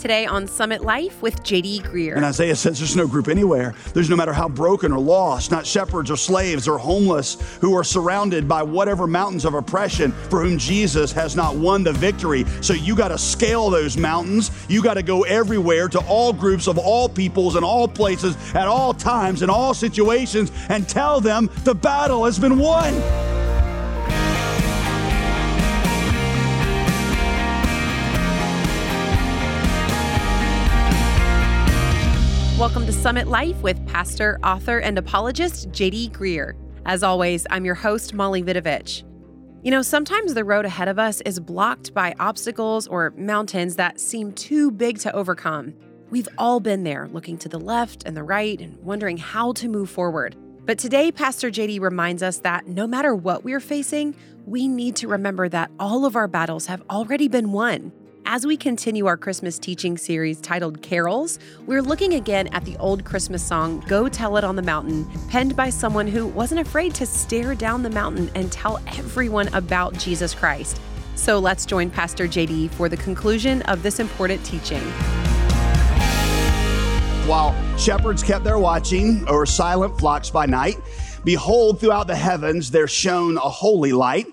today on Summit Life with J.D. Greear. And Isaiah says there's no group anywhere. There's no matter how broken or lost, not shepherds or slaves or homeless, who are surrounded by whatever mountains of oppression, for whom Jesus has not won the victory. So you got to scale those mountains. You got to go everywhere, to all groups of all peoples and all places at all times in all situations, and tell them the battle has been won. Welcome to Summit Life with pastor, author, and apologist J.D. Greear. As always, I'm your host, Molly Vitovich. You know, sometimes the road ahead of us is blocked by obstacles or mountains that seem too big to overcome. We've all been there, looking to the left and the right and wondering how to move forward. But today, Pastor J.D. reminds us that no matter what we're facing, we need to remember that all of our battles have already been won. As we continue our Christmas teaching series titled Carols, we're looking again at the old Christmas song, Go Tell It on the Mountain, penned by someone who wasn't afraid to stare down the mountain and tell everyone about Jesus Christ. So let's join Pastor J.D. for the conclusion of this important teaching. While shepherds kept their watching over silent flocks by night, behold, throughout the heavens there shone a holy light.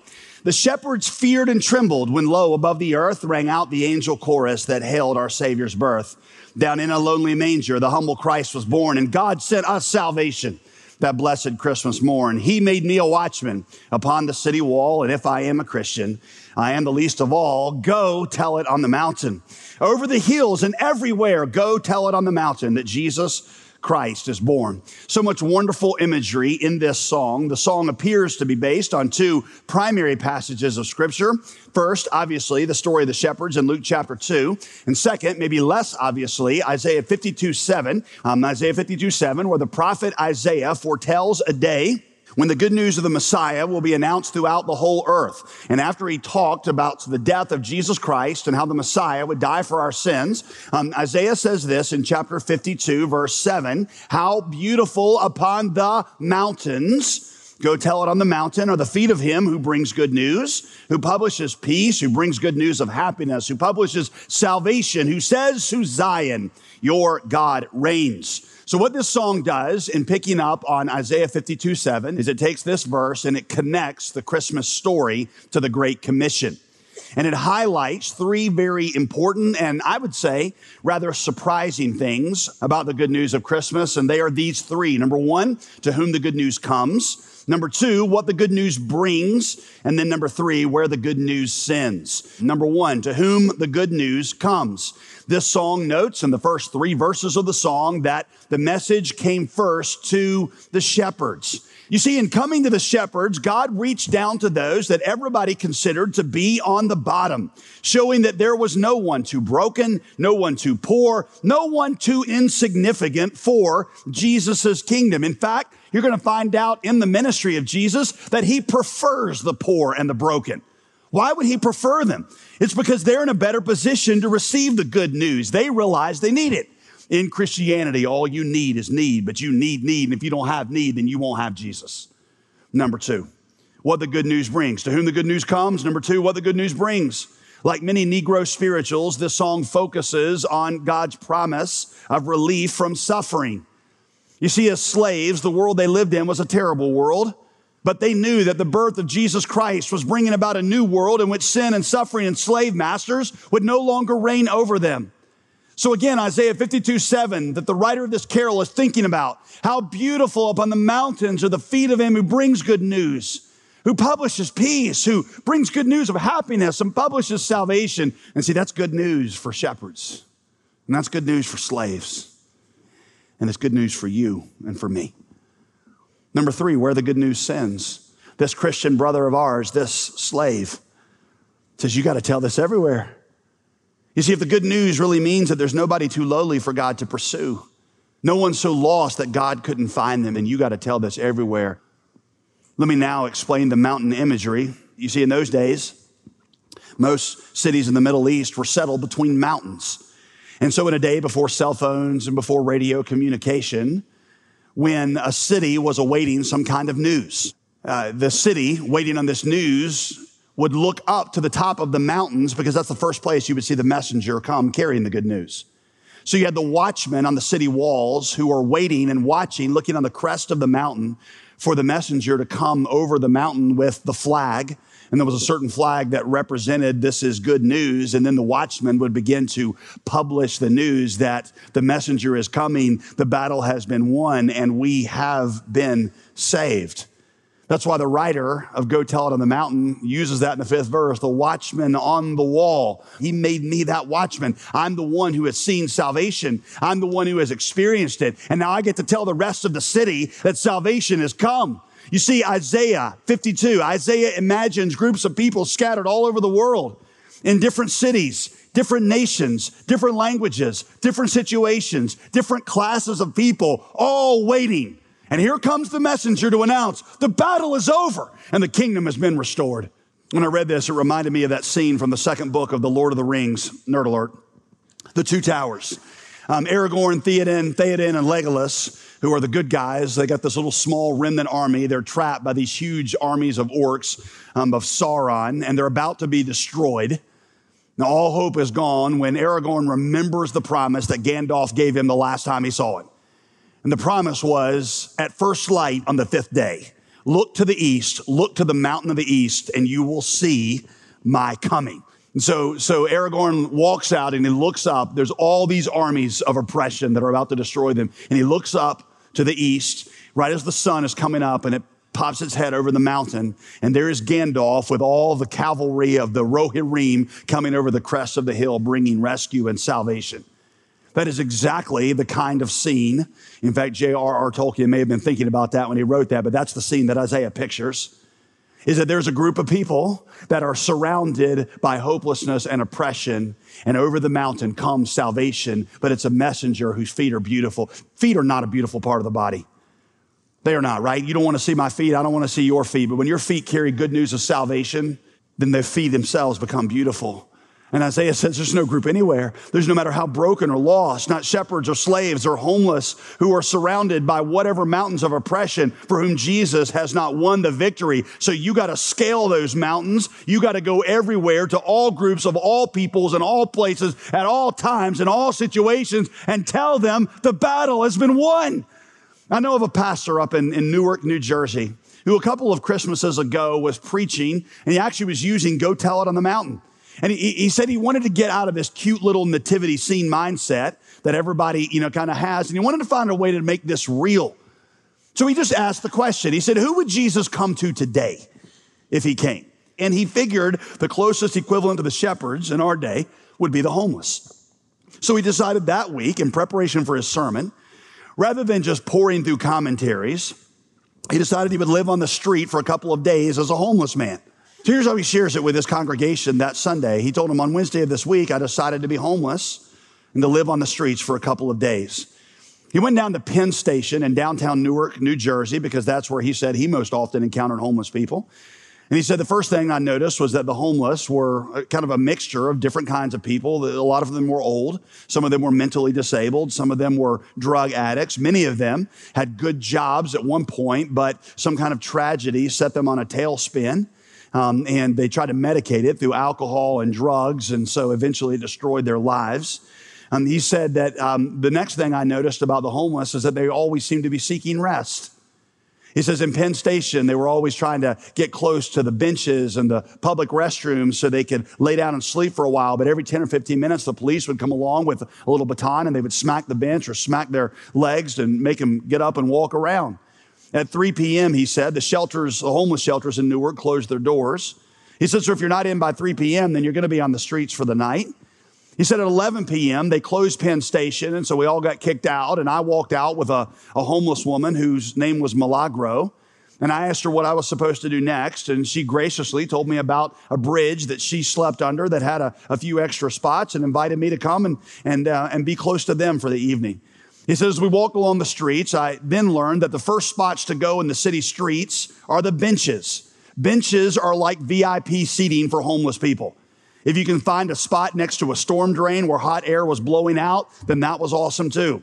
The shepherds feared and trembled when lo, above the earth rang out the angel chorus that hailed our Savior's birth. Down in a lonely manger, the humble Christ was born, and God sent us salvation that blessed Christmas morn. He made me a watchman upon the city wall, and if I am a Christian, I am the least of all. Go tell it on the mountain. Over the hills and everywhere, go tell it on the mountain that Jesus Christ is born. So much wonderful imagery in this song. The song appears to be based on two primary passages of scripture. First, obviously, the story of the shepherds in Luke chapter 2. And second, maybe less obviously, Isaiah 52:7, where the prophet Isaiah foretells a day when the good news of the Messiah will be announced throughout the whole earth. And after he talked about the death of Jesus Christ and how the Messiah would die for our sins, Isaiah says this in chapter 52, verse 7, "How beautiful upon the mountains, go tell it on the mountain, are the feet of him who brings good news, who publishes peace, who brings good news of happiness, who publishes salvation, who says to Zion, your God reigns." So what this song does in picking up on Isaiah 52:7 is it takes this verse and it connects the Christmas story to the Great Commission. And it highlights three very important and I would say rather surprising things about the good news of Christmas. And they are these three. Number one, to whom the good news comes. Number two, what the good news brings. And then number three, where the good news sends. Number one, to whom the good news comes. This song notes in the first three verses of the song that the message came first to the shepherds. You see, in coming to the shepherds, God reached down to those that everybody considered to be on the bottom, showing that there was no one too broken, no one too poor, no one too insignificant for Jesus's kingdom. In fact, you're going to find out in the ministry of Jesus that he prefers the poor and the broken. Why would he prefer them? It's because they're in a better position to receive the good news. They realize they need it. In Christianity, all you need is need, but you need need. And if you don't have need, then you won't have Jesus. Number two, what the good news brings. To whom the good news comes. Number two, what the good news brings. Like many Negro spirituals, this song focuses on God's promise of relief from suffering. You see, as slaves, the world they lived in was a terrible world, but they knew that the birth of Jesus Christ was bringing about a new world in which sin and suffering and slave masters would no longer reign over them. So again, Isaiah 52:7, that the writer of this carol is thinking about, how beautiful upon the mountains are the feet of him who brings good news, who publishes peace, who brings good news of happiness and publishes salvation. And see, that's good news for shepherds. And that's good news for slaves. And it's good news for you and for me. Number three, where the good news sends. This Christian brother of ours, this slave, says, you got to tell this everywhere. You see, if the good news really means that there's nobody too lowly for God to pursue, no one so lost that God couldn't find them, and you got to tell this everywhere. Let me now explain the mountain imagery. You see, in those days, most cities in the Middle East were settled between mountains. And so in a day before cell phones and before radio communication, when a city was awaiting some kind of news, the city waiting on this news would look up to the top of the mountains because that's the first place you would see the messenger come carrying the good news. So you had the watchmen on the city walls who are waiting and watching, looking on the crest of the mountain for the messenger to come over the mountain with the flag. And there was a certain flag that represented this is good news. And then the watchmen would begin to publish the news that the messenger is coming, the battle has been won, and we have been saved. That's why the writer of Go Tell It on the Mountain uses that in the fifth verse, the watchman on the wall. He made me that watchman. I'm the one who has seen salvation. I'm the one who has experienced it. And now I get to tell the rest of the city that salvation has come. You see, Isaiah 52, Isaiah imagines groups of people scattered all over the world in different cities, different nations, different languages, different situations, different classes of people, all waiting. And here comes the messenger to announce the battle is over and the kingdom has been restored. When I read this, it reminded me of that scene from the second book of The Lord of the Rings, nerd alert, The Two Towers. Aragorn, Theoden, and Legolas, who are the good guys. They got this little small remnant army. They're trapped by these huge armies of orcs, of Sauron, and they're about to be destroyed. Now, all hope is gone when Aragorn remembers the promise that Gandalf gave him the last time he saw him. And the promise was, at first light on the fifth day, look to the east, look to the mountain of the east, and you will see my coming. And so Aragorn walks out and he looks up. There's all these armies of oppression that are about to destroy them. And he looks up to the east, right as the sun is coming up, and it pops its head over the mountain. And there is Gandalf with all the cavalry of the Rohirrim coming over the crest of the hill, bringing rescue and salvation. That is exactly the kind of scene. In fact, J.R.R. Tolkien may have been thinking about that when he wrote that, but that's the scene that Isaiah pictures, is that there's a group of people that are surrounded by hopelessness and oppression, and over the mountain comes salvation, but it's a messenger whose feet are beautiful. Feet are not a beautiful part of the body. They are not, right? You don't want to see my feet. I don't want to see your feet. But when your feet carry good news of salvation, then their feet themselves become beautiful. And Isaiah says there's no group anywhere. There's no matter how broken or lost, not shepherds or slaves or homeless who are surrounded by whatever mountains of oppression for whom Jesus has not won the victory. So you got to scale those mountains. You got to go everywhere to all groups of all peoples and all places at all times in all situations and tell them the battle has been won. I know of a pastor up in Newark, New Jersey, who a couple of Christmases ago was preaching, and he actually was using Go Tell It on the Mountain. And he said he wanted to get out of his cute little nativity scene mindset that everybody, kind of has. And he wanted to find a way to make this real. So he just asked the question. He said, who would Jesus come to today if he came? And he figured the closest equivalent to the shepherds in our day would be the homeless. So he decided that week, in preparation for his sermon, rather than just pouring through commentaries, he decided he would live on the street for a couple of days as a homeless man. So here's how he shares it with his congregation that Sunday. He told them, on Wednesday of this week, I decided to be homeless and to live on the streets for a couple of days. He went down to Penn Station in downtown Newark, New Jersey, because that's where he said he most often encountered homeless people. And he said, the first thing I noticed was that the homeless were kind of a mixture of different kinds of people. A lot of them were old. Some of them were mentally disabled. Some of them were drug addicts. Many of them had good jobs at one point, but some kind of tragedy set them on a tailspin. And they tried to medicate it through alcohol and drugs, and so eventually destroyed their lives. He said that the next thing I noticed about the homeless is that they always seemed to be seeking rest. He says in Penn Station, they were always trying to get close to the benches and the public restrooms so they could lay down and sleep for a while. But every 10 or 15 minutes, the police would come along with a little baton, and they would smack the bench or smack their legs and make them get up and walk around. At 3 p.m., he said, the homeless shelters in Newark closed their doors. He said, so if you're not in by 3 p.m., then you're going to be on the streets for the night. He said at 11 p.m., they closed Penn Station, and so we all got kicked out, and I walked out with a homeless woman whose name was Milagro, and I asked her what I was supposed to do next, and she graciously told me about a bridge that she slept under that had a few extra spots and invited me to come and be close to them for the evening. He says, as we walk along the streets, I then learned that the first spots to go in the city streets are the benches. Benches are like VIP seating for homeless people. If you can find a spot next to a storm drain where hot air was blowing out, then that was awesome too.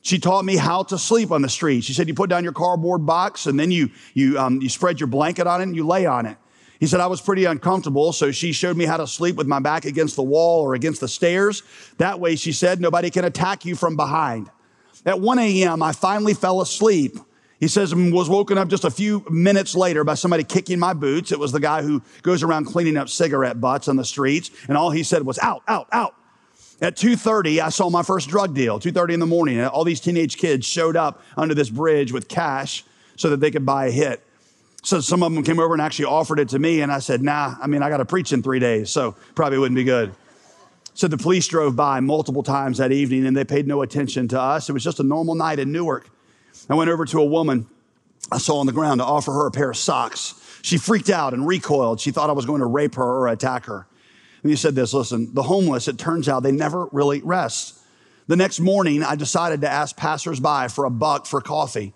She taught me how to sleep on the street. She said, you put down your cardboard box and then you spread your blanket on it and you lay on it. He said, I was pretty uncomfortable, so she showed me how to sleep with my back against the wall or against the stairs. That way, she said, nobody can attack you from behind. At 1 a.m., I finally fell asleep. He says, and was woken up just a few minutes later by somebody kicking my boots. It was the guy who goes around cleaning up cigarette butts on the streets, and all he said was, out, out, out. At 2:30, I saw my first drug deal, 2:30 in the morning, and all these teenage kids showed up under this bridge with cash so that they could buy a hit. So some of them came over and actually offered it to me, and I said, nah, I got to preach in 3 days, so probably wouldn't be good. So the police drove by multiple times that evening, and they paid no attention to us. It was just a normal night in Newark. I went over to a woman I saw on the ground to offer her a pair of socks. She freaked out and recoiled. She thought I was going to rape her or attack her. And he said this, listen, the homeless, it turns out they never really rest. The next morning, I decided to ask passersby for $1 for coffee.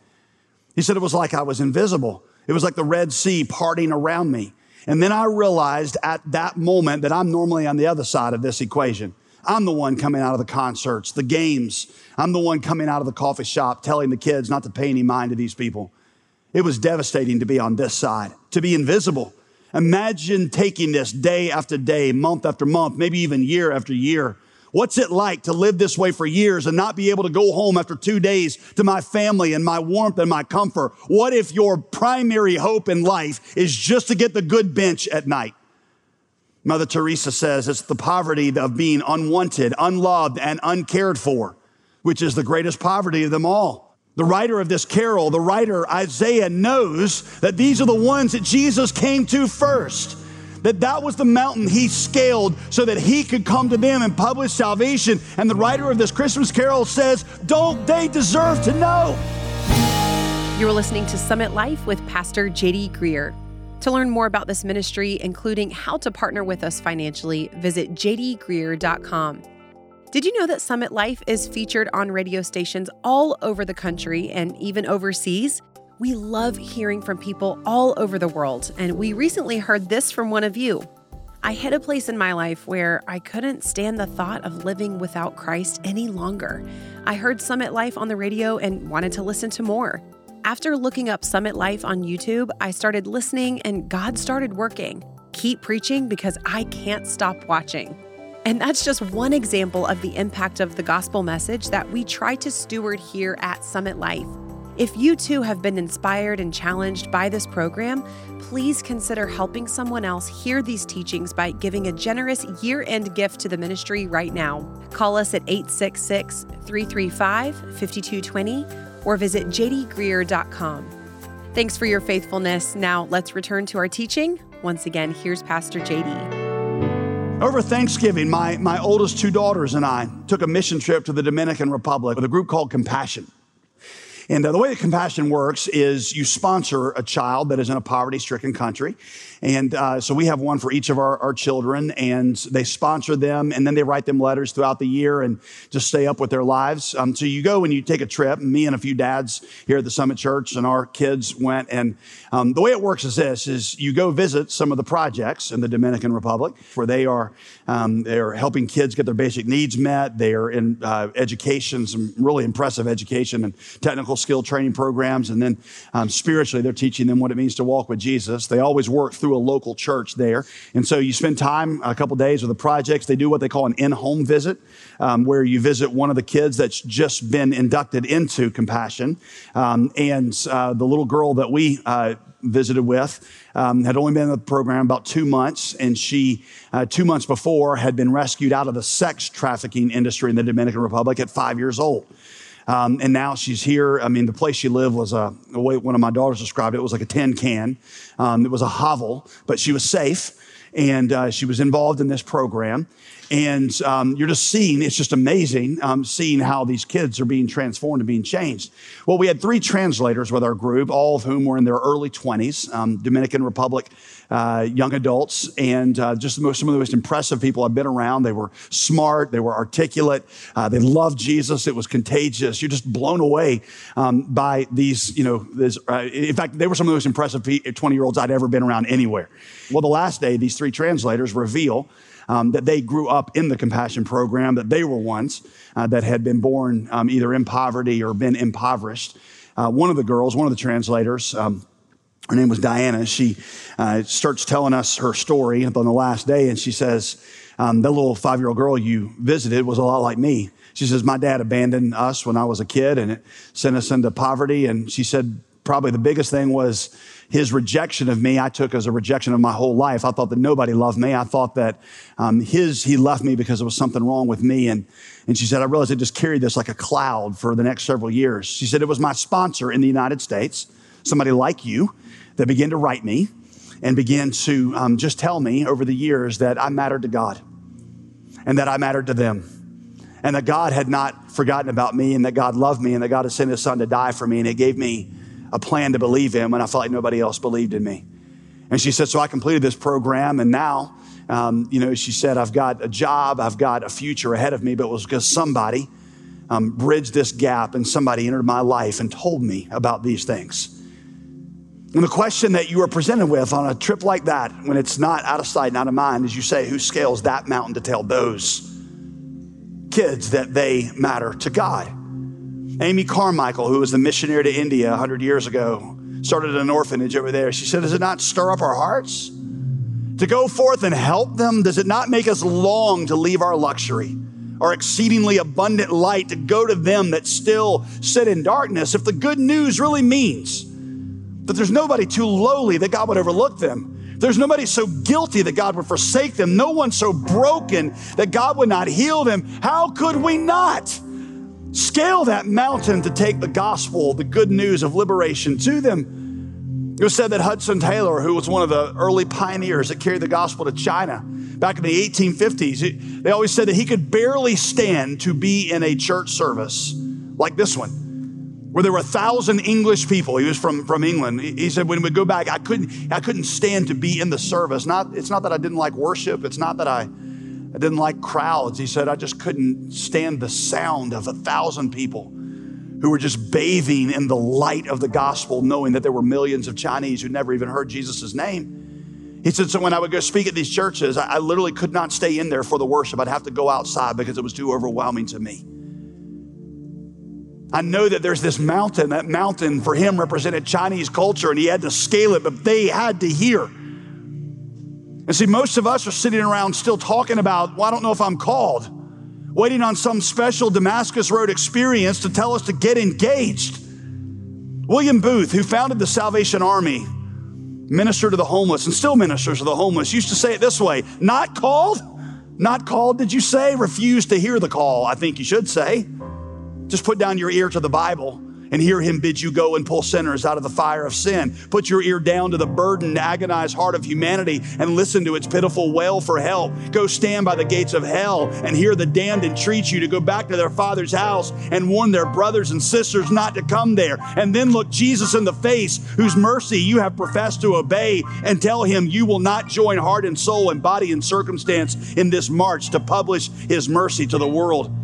He said it was like I was invisible. It was like the Red Sea parting around me. And then I realized at that moment that I'm normally on the other side of this equation. I'm the one coming out of the concerts, the games. I'm the one coming out of the coffee shop telling the kids not to pay any mind to these people. It was devastating to be on this side, to be invisible. Imagine taking this day after day, month after month, maybe even year after year. What's it like to live this way for years and not be able to go home after 2 days to my family and my warmth and my comfort? What if your primary hope in life is just to get the good bench at night? Mother Teresa says it's the poverty of being unwanted, unloved, and uncared for, which is the greatest poverty of them all. The writer of this carol, the writer Isaiah, knows that these are the ones that Jesus came to first. That was the mountain he scaled so that he could come to them and publish salvation. And the writer of this Christmas carol says, don't they deserve to know? You're listening to Summit Life with Pastor J.D. Greear. To learn more about this ministry, including how to partner with us financially, visit jdgreer.com. Did you know that Summit Life is featured on radio stations all over the country and even overseas? We love hearing from people all over the world, and we recently heard this from one of you. I hit a place in my life where I couldn't stand the thought of living without Christ any longer. I heard Summit Life on the radio and wanted to listen to more. After looking up Summit Life on YouTube, I started listening and God started working. Keep preaching because I can't stop watching. And that's just one example of the impact of the gospel message that we try to steward here at Summit Life. If you too have been inspired and challenged by this program, please consider helping someone else hear these teachings by giving a generous year-end gift to the ministry right now. Call us at 866-335-5220 or visit jdgreer.com. Thanks for your faithfulness. Now let's return to our teaching. Once again, here's Pastor J.D. Over Thanksgiving, my oldest two daughters and I took a mission trip to the Dominican Republic with a group called Compassion. And the way that Compassion works is you sponsor a child that is in a poverty-stricken country. And so we have one for each of our children, and they sponsor them, and then they write them letters throughout the year and just stay up with their lives. So you go and you take a trip. Me and a few dads here at the Summit Church and our kids went. And the way it works is this, is you go visit some of the projects in the Dominican Republic where they are helping kids get their basic needs met. They are in education, some really impressive education and technical skill training programs. And then spiritually, they're teaching them what it means to walk with Jesus. They always work through a local church there. And so you spend time, a couple days with the projects. They do what they call an in-home visit, where you visit one of the kids that's just been inducted into Compassion. The little girl that we visited with had only been in the program about 2 months, and she 2 months before had been rescued out of the sex trafficking industry in the Dominican Republic at 5 years old. And now she's here. The place she lived was the way one of my daughters described it, was like a tin can. It was a hovel, but she was safe. And she was involved in this program. And you're just seeing, it's just amazing seeing how these kids are being transformed and being changed. Well, we had three translators with our group, all of whom were in their early 20s, Dominican Republic young adults, and just some of the most impressive people I've been around. They were smart, they were articulate, they loved Jesus, it was contagious. You're just blown away by these, in fact, they were some of the most impressive 20-year-olds I'd ever been around anywhere. Well, the last day, these three translators reveal that they grew up in the Compassion program, that they were ones that had been born either in poverty or been impoverished. One of the translators Her name was Diana. She starts telling us her story on the last day, and she says, that little 5-year-old girl you visited was a lot like me. She says, my dad abandoned us when I was a kid, and it sent us into poverty. And she said, probably the biggest thing was his rejection of me. I took as a rejection of my whole life. I thought that nobody loved me. I thought that he left me because there was something wrong with me. And she said, I realized I just carried this like a cloud for the next several years. She said, it was my sponsor in the United States, somebody like you, that began to write me and began to just tell me over the years that I mattered to God and that I mattered to them, and that God had not forgotten about me, and that God loved me, and that God had sent his son to die for me. And it gave me a plan to believe him when I felt like nobody else believed in me. And she said, so I completed this program, and now, she said, I've got a job, I've got a future ahead of me, but it was because somebody bridged this gap, and somebody entered my life and told me about these things. And the question that you are presented with on a trip like that, when it's not out of sight and out of mind, is you say, who scales that mountain to tell those kids that they matter to God? Amy Carmichael, who was the missionary to India 100 years ago, started an orphanage over there. She said, does it not stir up our hearts to go forth and help them? Does it not make us long to leave our luxury, our exceedingly abundant light, to go to them that still sit in darkness? If the good news really means that there's nobody too lowly that God would overlook them, there's nobody so guilty that God would forsake them, no one so broken that God would not heal them, how could we not scale that mountain to take the gospel, the good news of liberation, to them? It was said that Hudson Taylor, who was one of the early pioneers that carried the gospel to China back in the 1850s, they always said that he could barely stand to be in a church service like this one, where there were 1,000 English people. He was from England. He said, when we go back, I couldn't stand to be in the service. It's not that I didn't like worship. It's not that I didn't like crowds. He said, I just couldn't stand the sound of 1,000 people who were just bathing in the light of the gospel, knowing that there were millions of Chinese who never even heard Jesus' name. He said, so when I would go speak at these churches, I literally could not stay in there for the worship. I'd have to go outside because it was too overwhelming to me. I know that there's this mountain. That mountain for him represented Chinese culture, and he had to scale it, but they had to hear. And see, most of us are sitting around still talking about, well, I don't know if I'm called, waiting on some special Damascus Road experience to tell us to get engaged. William Booth, who founded the Salvation Army, ministered to the homeless and still ministers to the homeless, used to say it this way: not called? Not called, did you say? Refuse to hear the call, I think you should say. Just put down your ear to the Bible and hear him bid you go and pull sinners out of the fire of sin. Put your ear down to the burdened, agonized heart of humanity and listen to its pitiful wail for help. Go stand by the gates of hell and hear the damned entreat you to go back to their father's house and warn their brothers and sisters not to come there. And then look Jesus in the face, whose mercy you have professed to obey, and tell him you will not join heart and soul and body and circumstance in this march to publish his mercy to the world.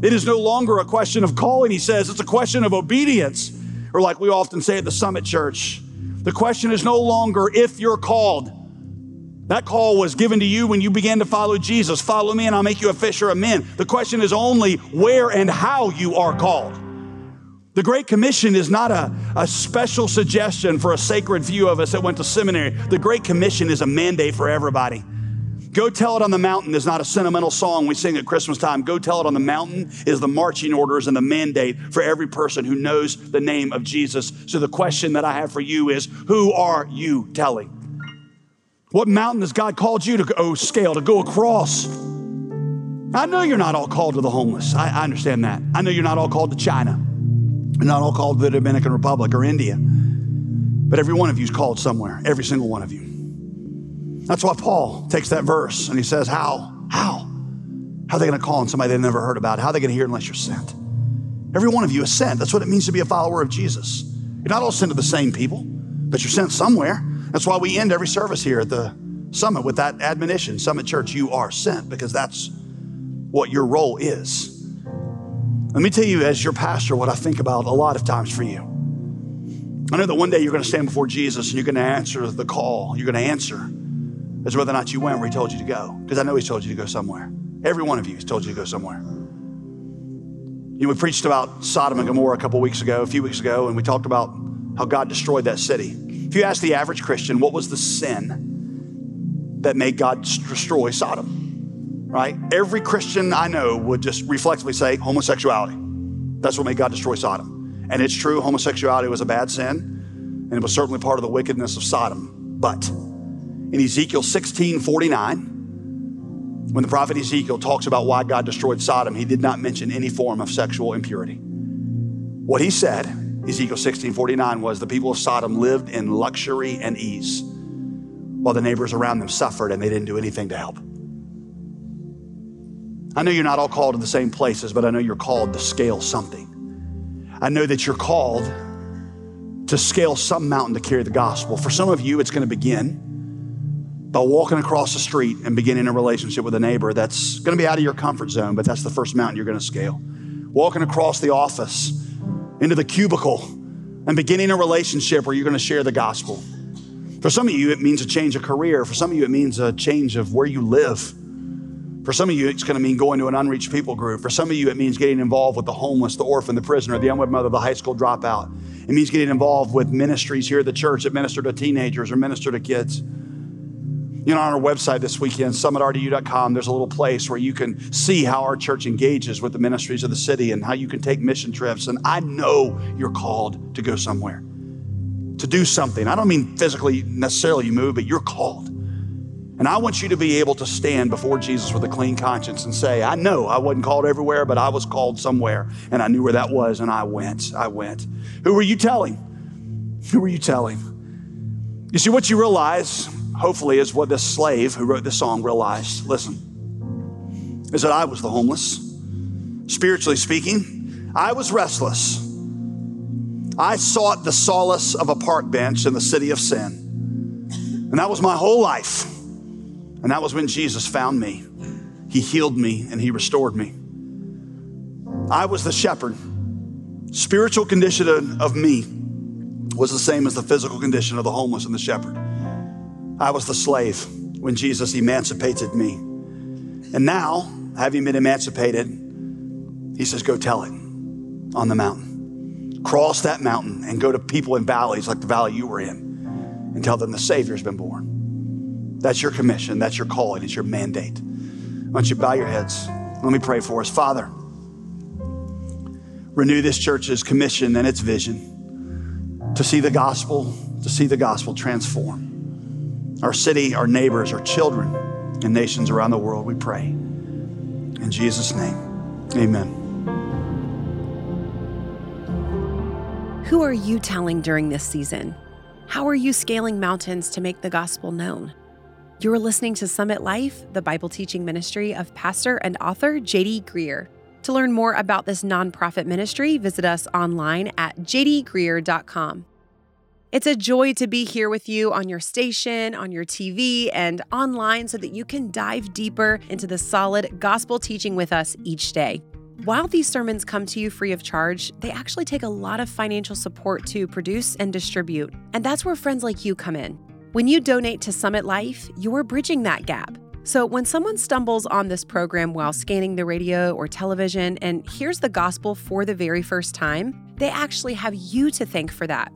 It is no longer a question of calling, he says. It's a question of obedience. Or like we often say at the Summit Church, the question is no longer if you're called. That call was given to you when you began to follow Jesus. Follow me and I'll make you a fisher of men. The question is only where and how you are called. The Great Commission is not a special suggestion for a sacred few of us that went to seminary. The Great Commission is a mandate for everybody. Go Tell It on the Mountain is not a sentimental song we sing at Christmas time. Go Tell It on the Mountain is the marching orders and the mandate for every person who knows the name of Jesus. So the question that I have for you is, who are you telling? What mountain has God called you to go scale, to go across? I know you're not all called to the homeless. I understand that. I know you're not all called to China. You're not all called to the Dominican Republic or India. But every one of you is called somewhere, every single one of you. That's why Paul takes that verse and he says, how are they going to call on somebody they've never heard about? How are they going to hear unless you're sent? Every one of you is sent. That's what it means to be a follower of Jesus. You're not all sent to the same people, but you're sent somewhere. That's why we end every service here at the Summit with that admonition. Summit Church, you are sent, because that's what your role is. Let me tell you, as your pastor, what I think about a lot of times for you. I know that one day you're going to stand before Jesus and you're going to answer the call. You're going to answer as whether or not you went where he told you to go, because I know he's told you to go somewhere. Every one of you has told you to go somewhere. You know, we preached about Sodom and Gomorrah a few weeks ago, and we talked about how God destroyed that city. If you ask the average Christian, what was the sin that made God destroy Sodom, right? Every Christian I know would just reflexively say homosexuality. That's what made God destroy Sodom. And it's true, homosexuality was a bad sin, and it was certainly part of the wickedness of Sodom. But in Ezekiel 16:49, when the prophet Ezekiel talks about why God destroyed Sodom, he did not mention any form of sexual impurity. What he said, Ezekiel 16:49, was the people of Sodom lived in luxury and ease while the neighbors around them suffered and they didn't do anything to help. I know you're not all called to the same places, but I know you're called to scale something. I know that you're called to scale some mountain to carry the gospel. For some of you, it's going to begin by walking across the street and beginning a relationship with a neighbor. That's gonna be out of your comfort zone, but that's the first mountain you're gonna scale. Walking across the office into the cubicle and beginning a relationship where you're gonna share the gospel. For some of you, it means a change of career. For some of you, it means a change of where you live. For some of you, it's gonna mean going to an unreached people group. For some of you, it means getting involved with the homeless, the orphan, the prisoner, the unwed mother, the high school dropout. It means getting involved with ministries here at the church that minister to teenagers or minister to kids. You know, on our website this weekend, summitrdu.com, there's a little place where you can see how our church engages with the ministries of the city and how you can take mission trips. And I know you're called to go somewhere, to do something. I don't mean physically necessarily you move, but you're called. And I want you to be able to stand before Jesus with a clean conscience and say, I know I wasn't called everywhere, but I was called somewhere and I knew where that was and I went. Who were you telling? Who were you telling? You see, what you realize, hopefully, is what this slave who wrote this song realized. Listen, is that I was the homeless. Spiritually speaking, I was restless. I sought the solace of a park bench in the city of sin. And that was my whole life. And that was when Jesus found me. He healed me and he restored me. I was the shepherd. Spiritual condition of me was the same as the physical condition of the homeless and the shepherd. I was the slave when Jesus emancipated me. And now, having been emancipated, he says, go tell it on the mountain. Cross that mountain and go to people in valleys like the valley you were in and tell them the Savior's been born. That's your commission. That's your calling. It's your mandate. Why don't you bow your heads? Let me pray for us. Father, renew this church's commission and its vision to see the gospel transform our city, our neighbors, our children, and nations around the world, we pray. In Jesus' name, amen. Who are you telling during this season? How are you scaling mountains to make the gospel known? You're listening to Summit Life, the Bible teaching ministry of pastor and author J.D. Greear. To learn more about this nonprofit ministry, visit us online at jdgreer.com. It's a joy to be here with you on your station, on your TV, and online so that you can dive deeper into the solid gospel teaching with us each day. While these sermons come to you free of charge, they actually take a lot of financial support to produce and distribute. And that's where friends like you come in. When you donate to Summit Life, you're bridging that gap. So when someone stumbles on this program while scanning the radio or television and hears the gospel for the very first time, they actually have you to thank for that.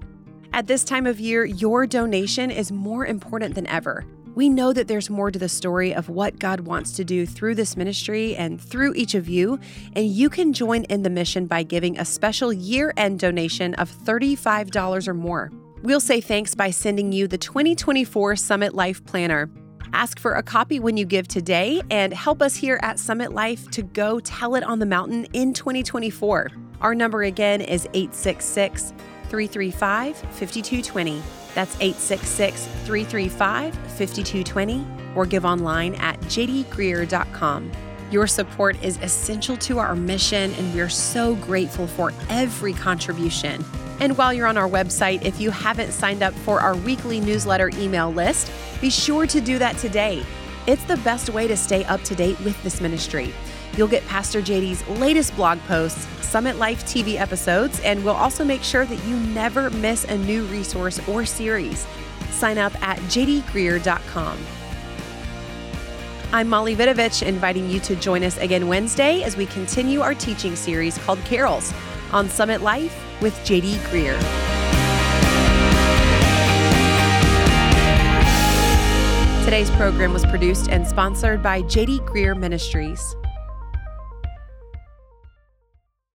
At this time of year, your donation is more important than ever. We know that there's more to the story of what God wants to do through this ministry and through each of you, and you can join in the mission by giving a special year-end donation of $35 or more. We'll say thanks by sending you the 2024 Summit Life Planner. Ask for a copy when you give today and help us here at Summit Life to go tell it on the mountain in 2024. Our number again is 866-335-5220. That's 866-335-5220, or give online at jdgreer.com. Your support is essential to our mission, and we're so grateful for every contribution. And while you're on our website, if you haven't signed up for our weekly newsletter email list, be sure to do that today. It's the best way to stay up to date with this ministry. You'll get Pastor JD's latest blog posts, Summit Life TV episodes, and we'll also make sure that you never miss a new resource or series. Sign up at jdgreer.com. I'm Molly Vitovich, inviting you to join us again Wednesday as we continue our teaching series called Carols on Summit Life with J.D. Greear. Today's program was produced and sponsored by J.D. Greear Ministries.